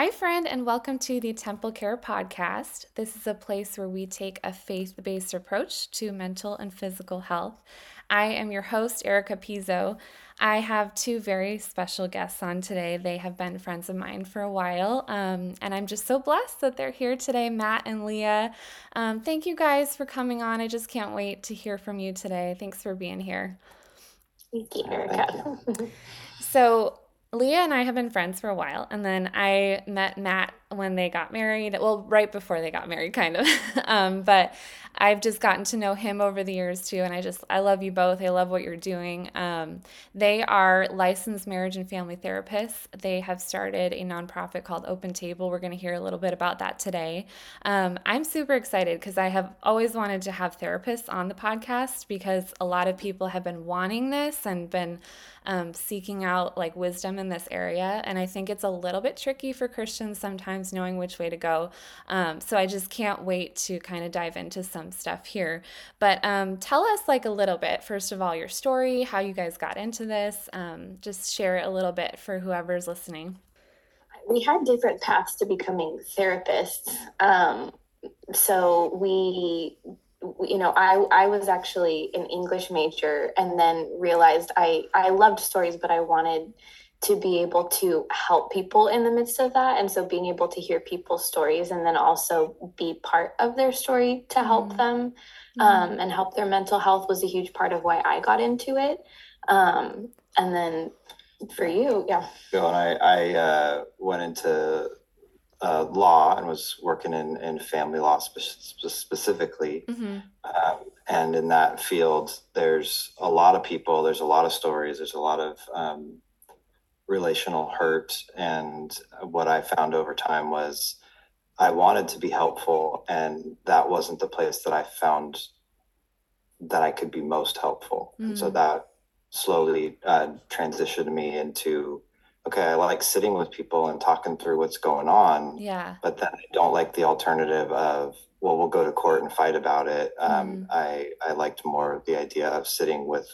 Hi, friend, and welcome to the Temple Care Podcast. This is a place where we take a faith-based approach to mental and physical health. I am your host, Erica Pizzo. I have two very special guests on today. They have been friends of mine for a while, and I'm just so blessed that they're here today, Matt and Leah. Thank you guys for coming on. I just can't wait to hear from you today. Thanks for being here. Thank you, Erica. Thank you. So, Leah and I have been friends for a while, and then I met Matt when they got married. Well, right before they got married, kind of. But I've just gotten to know him over the years, too, and I love you both. I love what you're doing. They are licensed marriage and family therapists. They have started a nonprofit called Open Table. We're going to hear a little bit about that today. I'm super excited because I have always wanted to have therapists on the podcast because a lot of people have been wanting this and been seeking out like wisdom in this area. And I think it's a little bit tricky for Christians sometimes knowing which way to go. So I just can't wait to kind of dive into some stuff here. But tell us like a little bit, first of all, your story, how you guys got into this. Just share it a little bit for whoever's listening. We had different paths to becoming therapists. So I was actually an English major and then realized I loved stories, but I wanted to be able to help people in the midst of that. And so being able to hear people's stories and then also be part of their story to help them and help their mental health was a huge part of why I got into it. And then for you, yeah. Yeah, and I went into law and was working in family law specifically. And in that field, there's a lot of people, there's a lot of stories, there's a lot of relational hurt. And what I found over time was I wanted to be helpful, and that wasn't the place that I found that I could be most helpful. And so that slowly transitioned me into, okay, I like sitting with people and talking through what's going on. Yeah. But then I don't like the alternative of, well, we'll go to court and fight about it. I liked more the idea of sitting with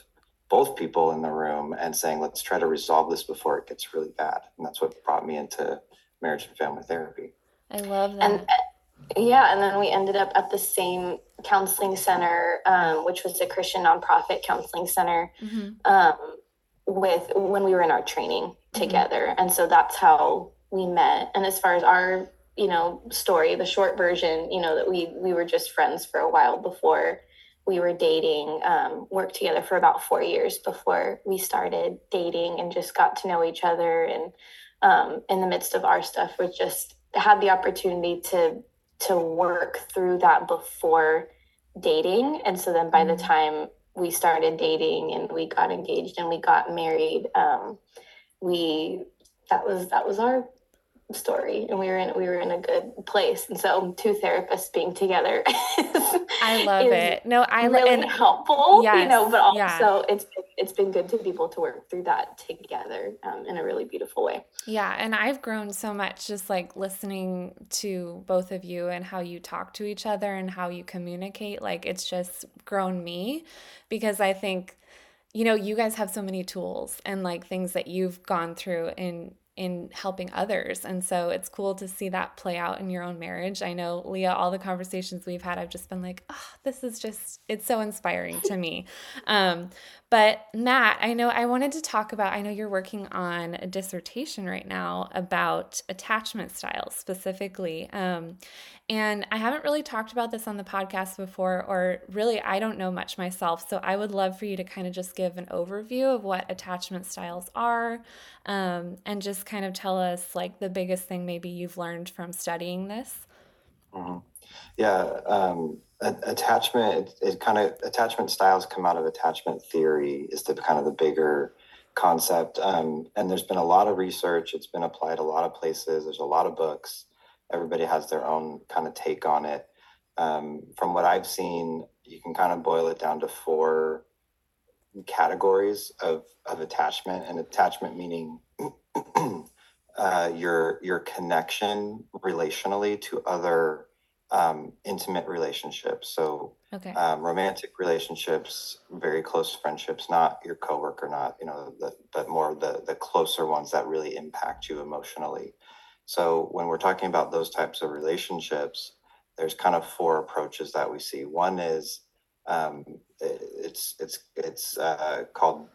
both people in the room and saying, let's try to resolve this before it gets really bad. And that's what brought me into marriage and family therapy. I love that. And then we ended up at the same counseling center, which was a Christian nonprofit counseling center, when we were in our training together. And so that's how we met. And as far as our, story, the short version, that we were just friends for a while before we were dating, worked together for about 4 years before we started dating and just got to know each other. And in the midst of our stuff, we just had the opportunity to work through that before dating. And so then by the time we started dating and we got engaged and we got married, that was our story, and we were in a good place. And so two therapists being together I love it. No, I really helpful. Yes, but also it's been good to be able to work through that together in a really beautiful way. Yeah, and I've grown so much just like listening to both of you and how you talk to each other and how you communicate. Like it's just grown me because I think you guys have so many tools and like things that you've gone through in helping others. And so it's cool to see that play out in your own marriage. I know, Leah, all the conversations we've had, I've just been like, oh, this is just, it's so inspiring to me. But Matt, I wanted to talk about, I know you're working on a dissertation right now about attachment styles specifically. And I haven't really talked about this on the podcast before, or really, I don't know much myself. So I would love for you to kind of just give an overview of what attachment styles are, and just kind of tell us like the biggest thing maybe you've learned from studying this. Attachment styles come out of attachment theory is the kind of the bigger concept. And there's been a lot of research. It's been applied a lot of places. There's a lot of books. Everybody has their own kind of take on it. From what I've seen, you can kind of boil it down to four categories of attachment, and attachment meaning your connection relationally to other intimate relationships. So romantic relationships, very close friendships, not your coworker, not, but more the closer ones that really impact you emotionally. So when we're talking about those types of relationships, there's kind of four approaches that we see. One is called,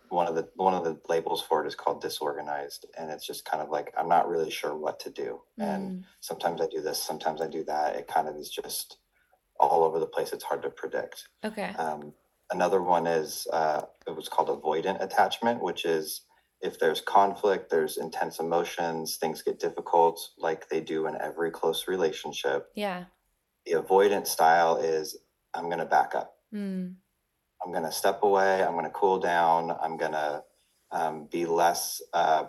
one of the labels for it is called disorganized, and it's just kind of like, I'm not really sure what to do. Mm. And sometimes I do this, sometimes I do that. It kind of is just all over the place. It's hard to predict. Okay. Another one is, it was called avoidant attachment, which is if there's conflict, there's intense emotions, things get difficult like they do in every close relationship. Yeah. The avoidant style is, I'm going to back up. Mm. I'm going to step away. I'm going to cool down. I'm going to be less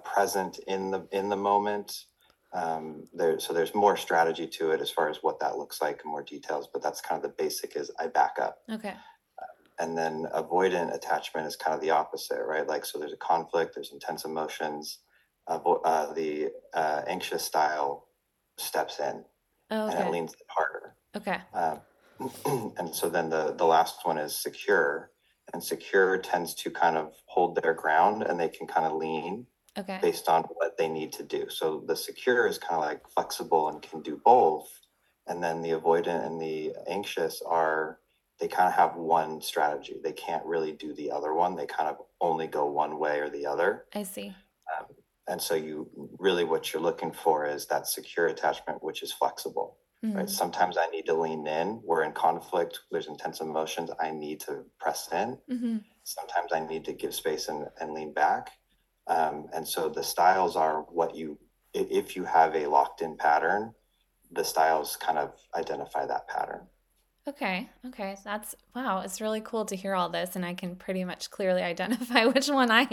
present in the moment. So there's more strategy to it as far as what that looks like and more details, but that's kind of the basic is I back up. Okay. And then avoidant attachment is kind of the opposite, right? Like, so there's a conflict, there's intense emotions. The anxious style steps in. Oh, okay. And it leans harder. Okay. And so then the last one is secure, and secure tends to kind of hold their ground, and they can kind of lean based on what they need to do. So the secure is kind of like flexible and can do both. And then the avoidant and the anxious are, they kind of have one strategy. They can't really do the other one. They kind of only go one way or the other. I see. And so you really, what you're looking for is that secure attachment, which is flexible. Right. Sometimes I need to lean in. We're in conflict. There's intense emotions. I need to press in. Mm-hmm. Sometimes I need to give space and lean back. And so the styles are what you, if you have a locked in pattern, the styles kind of identify that pattern. Okay. That's, wow. It's really cool to hear all this, and I can pretty much clearly identify which one I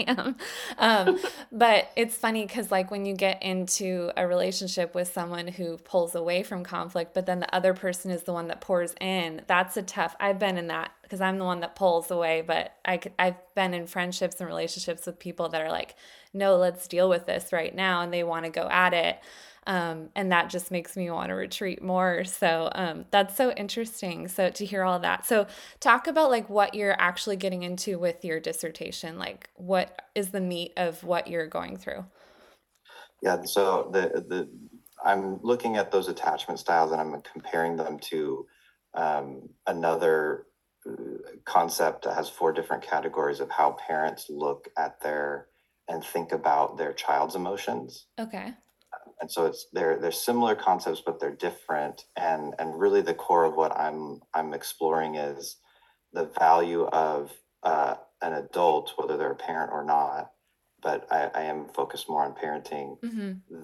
am. But it's funny because like when you get into a relationship with someone who pulls away from conflict, but then the other person is the one that pours in, that's a tough, I've been in that because I'm the one that pulls away, but I've been in friendships and relationships with people that are like, no, let's deal with this right now. And they want to go at it. And that just makes me want to retreat more. So that's so interesting. So to hear all that. So talk about like what you're actually getting into with your dissertation. Like what is the meat of what you're going through? Yeah. So the I'm looking at those attachment styles, and I'm comparing them to another concept that has four different categories of how parents look at their and think about their child's emotions. Okay. And so it's they're similar concepts, but they're different. And really the core of what I'm exploring is the value of an adult, whether they're a parent or not. But I am focused more on parenting. Mm-hmm.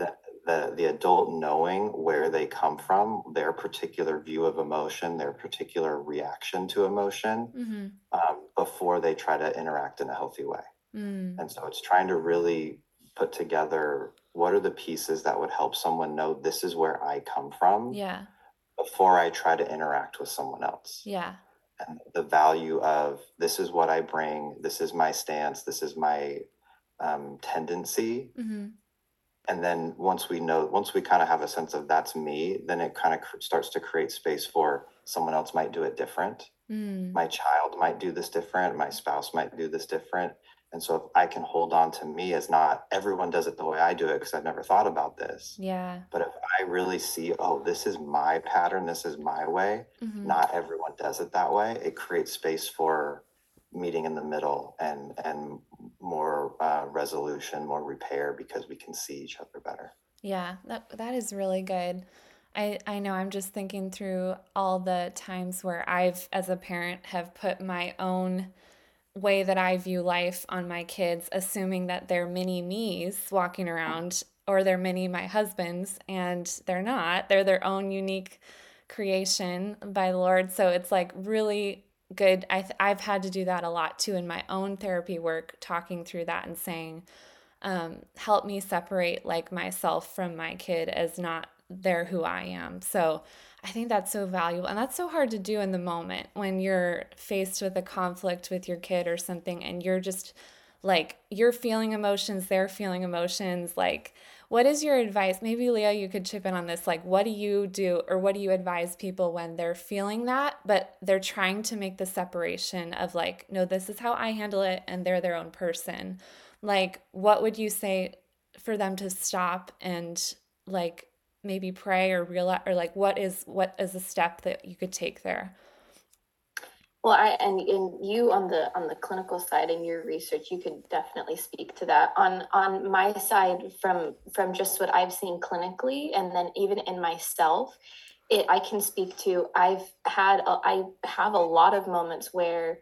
The adult knowing where they come from, their particular view of emotion, their particular reaction to emotion, mm-hmm. Before they try to interact in a healthy way. Mm. And so it's trying to really put together, what are the pieces that would help someone know this is where I come from before I try to interact with someone else? Yeah. And the value of this is what I bring. This is my stance. This is my tendency. Mm-hmm. And then once we kind of have a sense of that's me, then it kind of starts to create space for someone else might do it different. Mm. My child might do this different. My spouse might do this different. And so if I can hold on to me as not everyone does it the way I do it because I've never thought about this. Yeah. But if I really see, oh, this is my pattern, this is my way, mm-hmm. not everyone does it that way, it creates space for meeting in the middle and more resolution, more repair, because we can see each other better. Yeah, that is really good. I know I'm just thinking through all the times where I've, as a parent, have put my own way that I view life on my kids, assuming that they're mini me's walking around, or they're mini my husband's, and they're not. They're their own unique creation by the Lord. So it's like really good. I've had to do that a lot too in my own therapy work, talking through that and saying, help me separate like myself from my kid as not they're who I am. So I think that's so valuable. And that's so hard to do in the moment when you're faced with a conflict with your kid or something, and you're just like, you're feeling emotions, they're feeling emotions. Like, what is your advice? Maybe Leah, you could chip in on this. Like, what do you do, or what do you advise people when they're feeling that, but they're trying to make the separation of like, no, this is how I handle it, and they're their own person. Like, what would you say for them to stop and like maybe pray or realize, or like, what is the step that you could take there? Well, and you on the clinical side in your research, you could definitely speak to that. On my side, from just what I've seen clinically, and then even in myself, I can speak to. I have a lot of moments where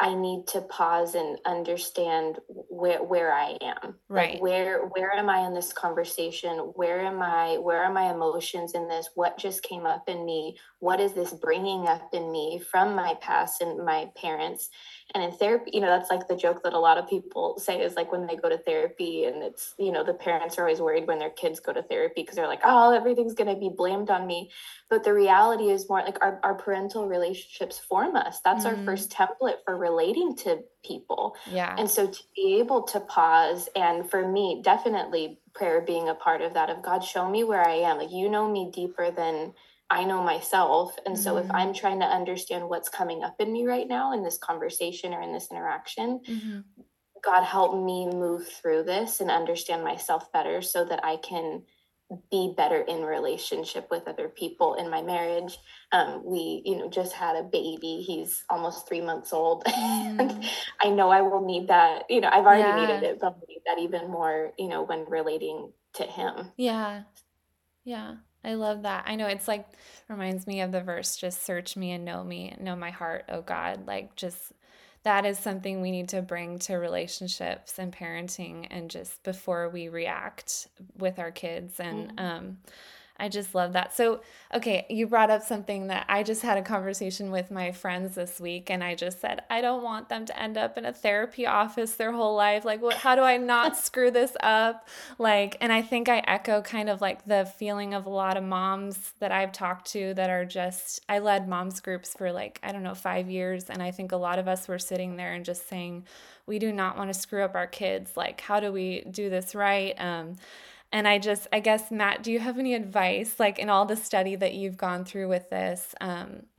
I need to pause and understand where I am. Right. Like where am I in this conversation? Where are my emotions in this? What just came up in me? What is this bringing up in me from my past and my parents? And in therapy, that's like the joke that a lot of people say is like when they go to therapy, and it's, the parents are always worried when their kids go to therapy because they're like, oh, everything's going to be blamed on me. But the reality is more like our parental relationships form us. That's our first template for relating to people. Yeah. And so to be able to pause, and for me, definitely prayer being a part of that, of God, show me where I am. Like, you know me deeper than I know myself. And so if I'm trying to understand what's coming up in me right now in this conversation or in this interaction, God, help me move through this and understand myself better so that I can be better in relationship with other people in my marriage. We, just had a baby. He's almost 3 months old. And I know I will need that. I've already needed it, but I'll need that even more, when relating to him. Yeah. Yeah. I love that. I know, it's like, reminds me of the verse, just search me, know my heart, oh God. Like, just, that is something we need to bring to relationships and parenting, and just before we react with our kids. And I just love that. So, okay, you brought up something that I just had a conversation with my friends this week, and I just said, I don't want them to end up in a therapy office their whole life. Like, what? How do I not screw this up? Like, and I think I echo kind of like the feeling of a lot of moms that I've talked to that are just, I led moms groups for 5 years. And I think a lot of us were sitting there and just saying, we do not want to screw up our kids. Like, how do we do this right? And I guess, Matt, do you have any advice, like in all the study that you've gone through with this,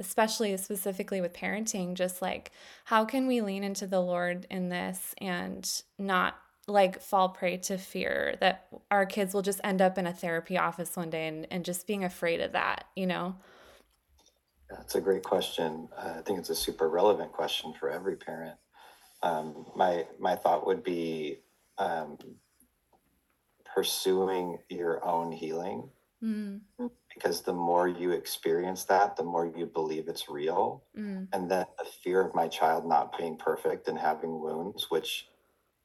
specifically with parenting, just like, how can we lean into the Lord in this and not like fall prey to fear that our kids will just end up in a therapy office one day and just being afraid of that, That's a great question. I think it's a super relevant question for every parent. My thought would be, pursuing your own healing, because the more you experience that, the more you believe it's real. And then the fear of my child not being perfect and having wounds, which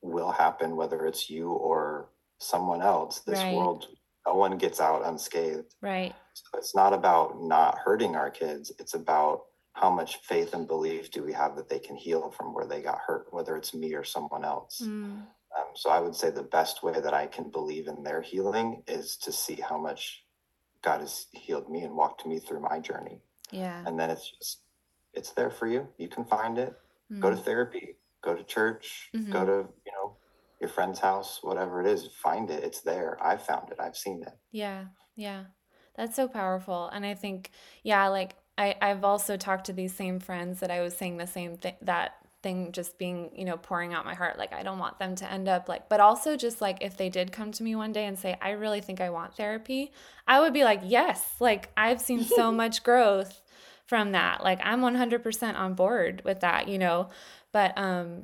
will happen, whether it's you or someone else, this world, no one gets out unscathed. Right. So it's not about not hurting our kids. It's about how much faith and belief do we have that they can heal from where they got hurt, whether it's me or someone else. So I would say the best way that I can believe in their healing is to see how much God has healed me and walked me through my journey. Yeah. And then it's there for you. You can find it. Go to therapy, go to church, go to, your friend's house, whatever it is, find it. It's there. I've found it. I've seen it. Yeah. Yeah. That's so powerful. And I think, I've also talked to these same friends that I was saying the same thing, that thing just being, pouring out my heart. Like, I don't want them to end up like, but also just like, if they did come to me one day and say, I really think I want therapy, I would be like, yes, like I've seen so much growth from that. Like, I'm 100% on board with that, but,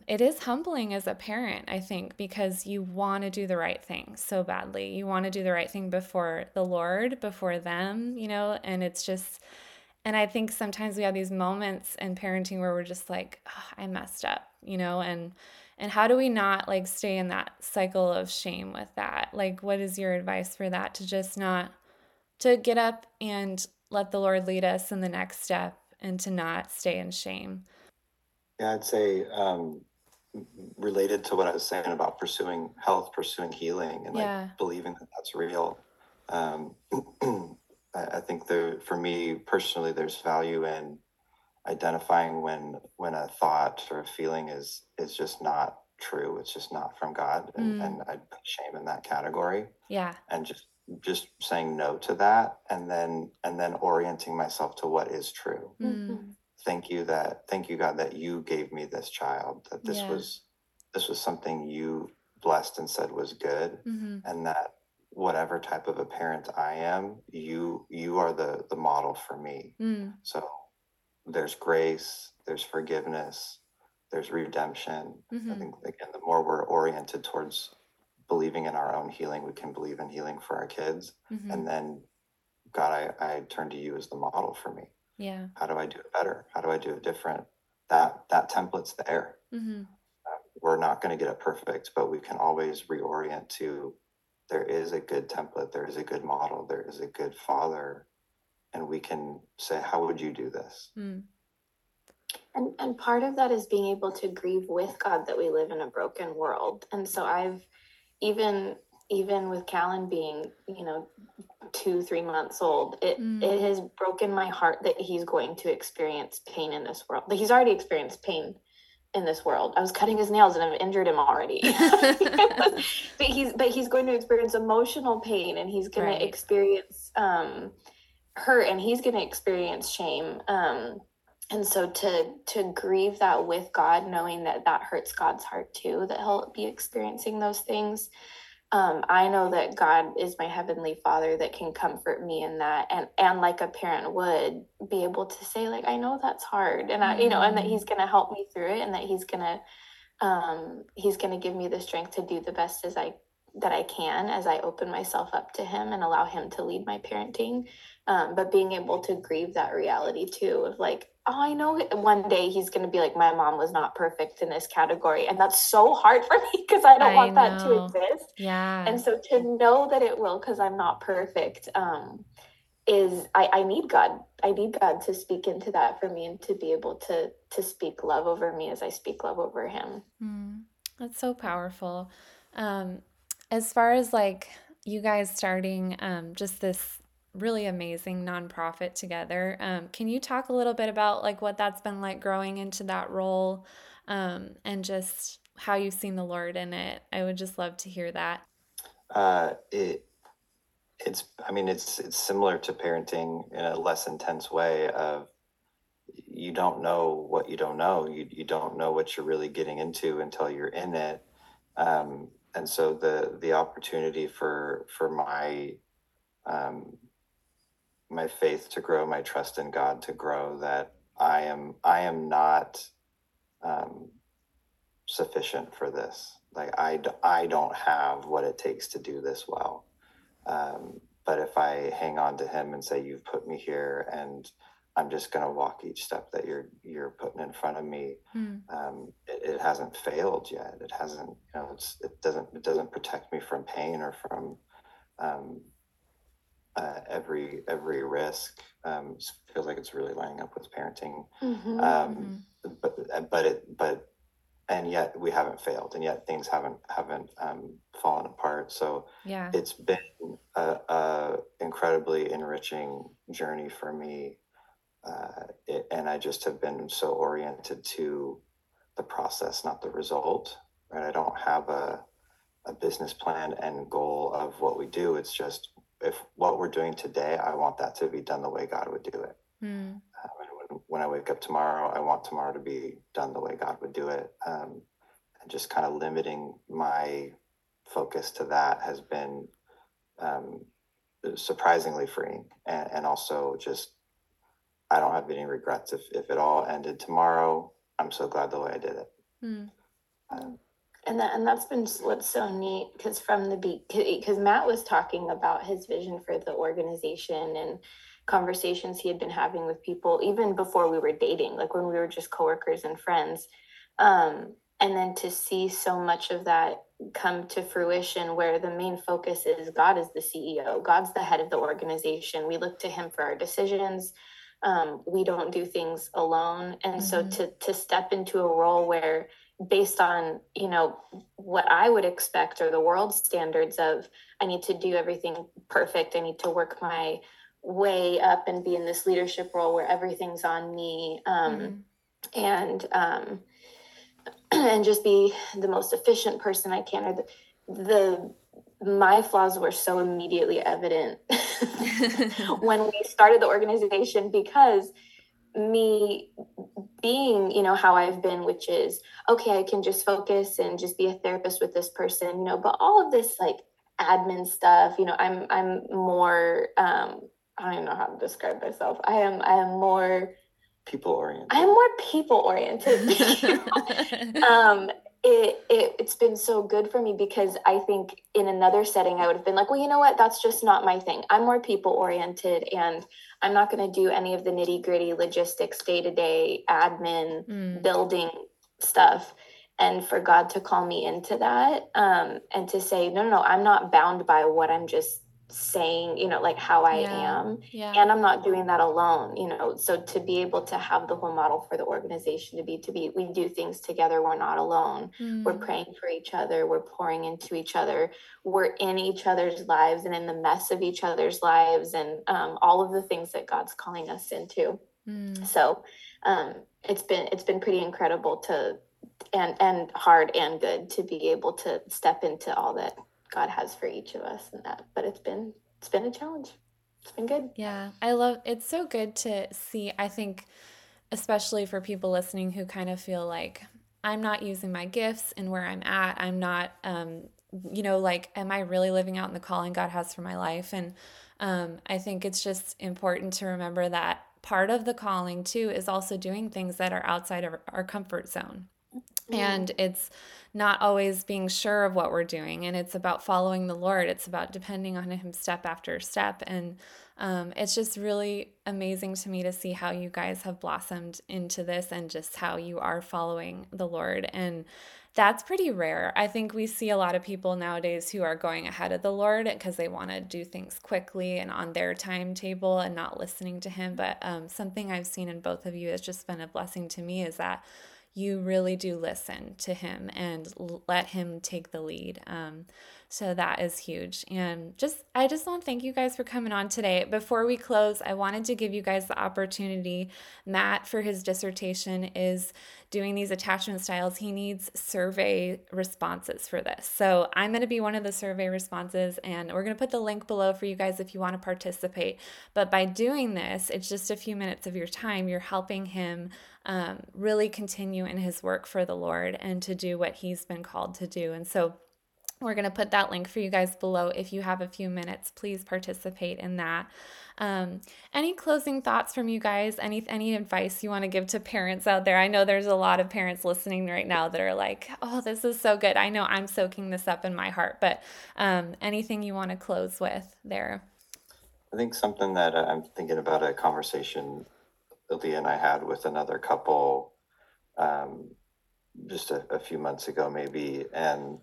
it is humbling as a parent, I think, because you want to do the right thing so badly. You want to do the right thing before the Lord, before them, and it's just, and I think sometimes we have these moments in parenting where we're just like, oh, I messed up, and how do we not like stay in that cycle of shame with that? Like, what is your advice for that, to just not, to get up and let the Lord lead us in the next step and to not stay in shame? Yeah, I'd say related to what I was saying about pursuing health, pursuing healing, and believing that that's real. I think for me personally, there's value in identifying when a thought or a feeling is just not true. It's just not from God. And I'd put shame in that category. Yeah. And just saying no to that, and then orienting myself to what is true. Thank you, God, that you gave me this child, that this was something you blessed and said was good. And that whatever type of a parent I am, you are the model for me. So there's grace, there's forgiveness, there's redemption. I think, again, the more we're oriented towards believing in our own healing, we can believe in healing for our kids. And then, God, I turn to you as the model for me. Yeah. How do I do it better? How do I do it different? That template's there. We're not going to get it perfect, but we can always reorient to, there is a good template, there is a good model, there is a good father, and we can say, how would you do this? And part of that is being able to grieve with God that we live in a broken world. And so I've, even with Callan being, 2-3 months old, it has broken my heart that he's going to experience pain in this world. Like, he's already experienced pain in this world. I was cutting his nails and I've injured him already. But he's going to experience emotional pain, and he's going to experience hurt, and he's going to experience shame. And so to grieve that with God, knowing that hurts God's heart too, that he'll be experiencing those things. I know that God is my heavenly father that can comfort me in that, and like a parent would, be able to say, like, I know that's hard, and I, and that he's going to help me through it, and that he's going to give me the strength to do the best that I can, as I open myself up to him and allow him to lead my parenting. But being able to grieve that reality too, of like, oh, I know one day he's going to be like, my mom was not perfect in this category. And that's so hard for me, because I don't want that to exist. Yeah. And so to know that it will, because I'm not perfect, is I need God. I need God to speak into that for me, and to be able to speak love over me as I speak love over him. That's so powerful. As far as like you guys starting just this really amazing nonprofit together, can you talk a little bit about like what that's been like growing into that role, and just how you've seen the Lord in it? I would just love to hear that. It's similar to parenting in a less intense way of, you don't know what you don't know. You don't know what you're really getting into until you're in it. And so the opportunity for my my faith to grow, my trust in God to grow, that I am not sufficient for this. Like, I don't have what it takes to do this well. But if I hang on to him and say, you've put me here, and I'm just going to walk each step that you're putting in front of me. It hasn't failed yet. It hasn't, it doesn't protect me from pain or from every risk. It feels like it's really lining up with parenting. And yet we haven't failed, and yet things haven't fallen apart. So yeah, it's been a incredibly enriching journey for me. And I just have been so oriented to the process, not the result, right? I don't have a business plan and goal of what we do. It's just, if what we're doing today, I want that to be done the way God would do it. When I wake up tomorrow, I want tomorrow to be done the way God would do it. And just kind of limiting my focus to that has been surprisingly freeing, and also just, I don't have any regrets. If it all ended tomorrow, I'm so glad the way I did it. And that's been what's so neat, because Matt was talking about his vision for the organization and conversations he had been having with people even before we were dating, like when we were just coworkers and friends. And then to see so much of that come to fruition, where the main focus is God is the CEO, God's the head of the organization. We look to him for our decisions. We don't do things alone. And so to step into a role where, based on, what I would expect or the world's standards of, I need to do everything perfect, I need to work my way up and be in this leadership role where everything's on me. And just be the most efficient person I can, or my flaws were so immediately evident when we started the organization, because me being, how I've been, which is, okay, I can just focus and just be a therapist with this person, but all of this, like, admin stuff. You know, I'm more, I don't even know how to describe myself. I am more people-oriented. I am more people-oriented. It's been so good for me, because I think in another setting, I would have been like, well, you know what? That's just not my thing. I'm more people-oriented, and I'm not going to do any of the nitty-gritty logistics, day-to-day admin, building stuff. And for God to call me into that, and to say, no, I'm not bound by what I'm just saying, you know, like how I am. Yeah. And I'm not doing that alone, you know. So to be able to have the whole model for the organization to be, we do things together. We're not alone. We're praying for each other. We're pouring into each other. We're in each other's lives and in the mess of each other's lives, and all of the things that God's calling us into. So it's been pretty incredible to, and hard and good to be able to step into all that God has for each of us and that, but it's been a challenge. It's been good. Yeah. It's so good to see, I think, especially for people listening who kind of feel like, I'm not using my gifts and where I'm at. I'm not, you know, like, am I really living out in the calling God has for my life? And I think it's just important to remember that part of the calling too is also doing things that are outside of our comfort zone. And it's not always being sure of what we're doing. And it's about following the Lord. It's about depending on him step after step. And it's just really amazing to me to see how you guys have blossomed into this, and just how you are following the Lord. And that's pretty rare. I think we see a lot of people nowadays who are going ahead of the Lord because they want to do things quickly and on their timetable and not listening to him. But something I've seen in both of you that's just been a blessing to me is that you really do listen to him and let him take the lead. So that is huge. And I just want to thank you guys for coming on today. Before we close, I wanted to give you guys the opportunity. Matt, for his dissertation, is doing these attachment styles. He needs survey responses for this. So I'm going to be one of the survey responses, and we're going to put the link below for you guys if you want to participate. But by doing this, it's just a few minutes of your time. You're helping him really continue in his work for the Lord and to do what he's been called to do. And so we're going to put that link for you guys below. If you have a few minutes, please participate in that. Any closing thoughts from you guys? Any advice you want to give to parents out there? I know there's a lot of parents listening right now that are like, oh, this is so good. I know I'm soaking this up in my heart, but anything you want to close with there? I think something that I'm thinking about, a conversation Leah and I had with another couple just a few months ago maybe, and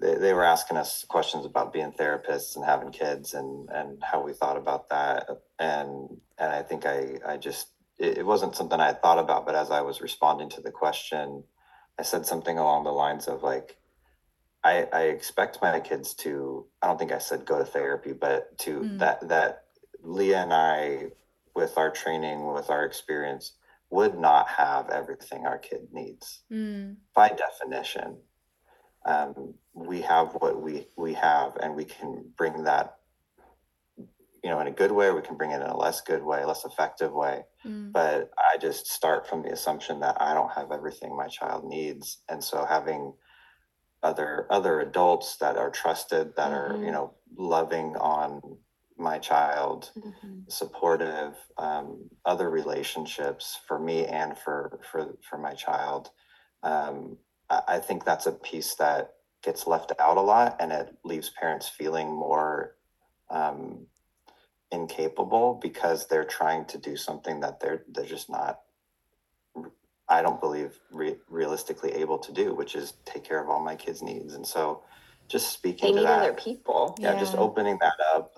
they were asking us questions about being therapists and having kids and how we thought about that, and I think I just, it wasn't something I had thought about, but as I was responding to the question, I said something along the lines of like, I expect my kids to, I don't think I said go to therapy, but to that Leah and I, with our training, with our experience, would not have everything our kid needs. By definition, we have what we have, and we can bring that, you know, in a good way, or we can bring it in a less good way, less effective way. But I just start from the assumption that I don't have everything my child needs. And so having other adults that are trusted, that are, you know, loving on my child, supportive, other relationships for me and for my child. I think that's a piece that gets left out a lot, and it leaves parents feeling more incapable because they're trying to do something that they're just not, I don't believe realistically able to do, which is take care of all my kids' needs. And so just speaking to that, other people. Yeah, just opening that up,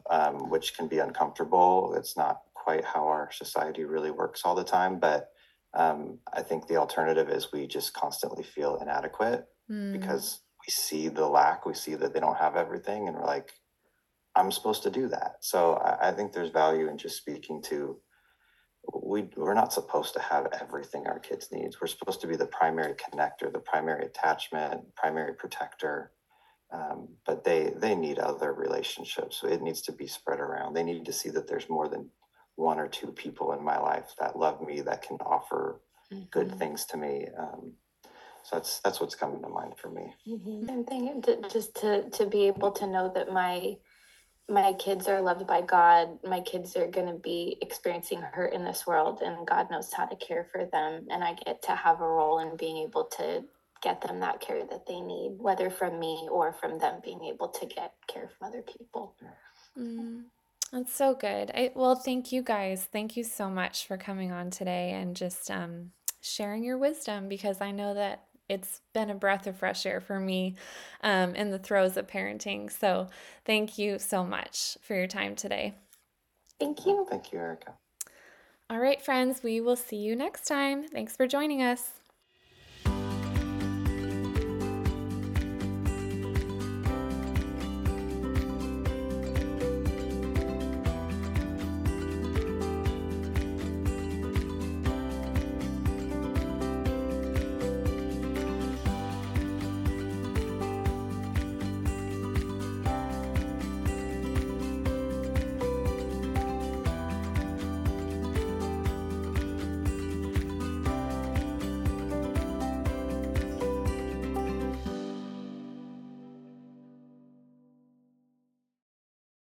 which can be uncomfortable. It's not quite how our society really works all the time, but I think the alternative is we just constantly feel inadequate because we see the lack, we see that they don't have everything, and we're like, I'm supposed to do that. So I think there's value in just speaking to, we're not supposed to have everything our kids needs. We're supposed to be the primary connector, the primary attachment, primary protector. But they need other relationships. So it needs to be spread around. They need to see that there's more than one or two people in my life that love me, that can offer good things to me. So that's what's coming to mind for me. Mm-hmm. I'm thinking to be able to know that my kids are loved by God. My kids are going to be experiencing hurt in this world, and God knows how to care for them. And I get to have a role in being able to get them that care that they need, whether from me or from them being able to get care from other people. Mm. That's so good. Well, thank you guys. Thank you so much for coming on today and just sharing your wisdom, because I know that it's been a breath of fresh air for me in the throes of parenting. So thank you so much for your time today. Thank you. Thank you, Erica. All right, friends, we will see you next time. Thanks for joining us.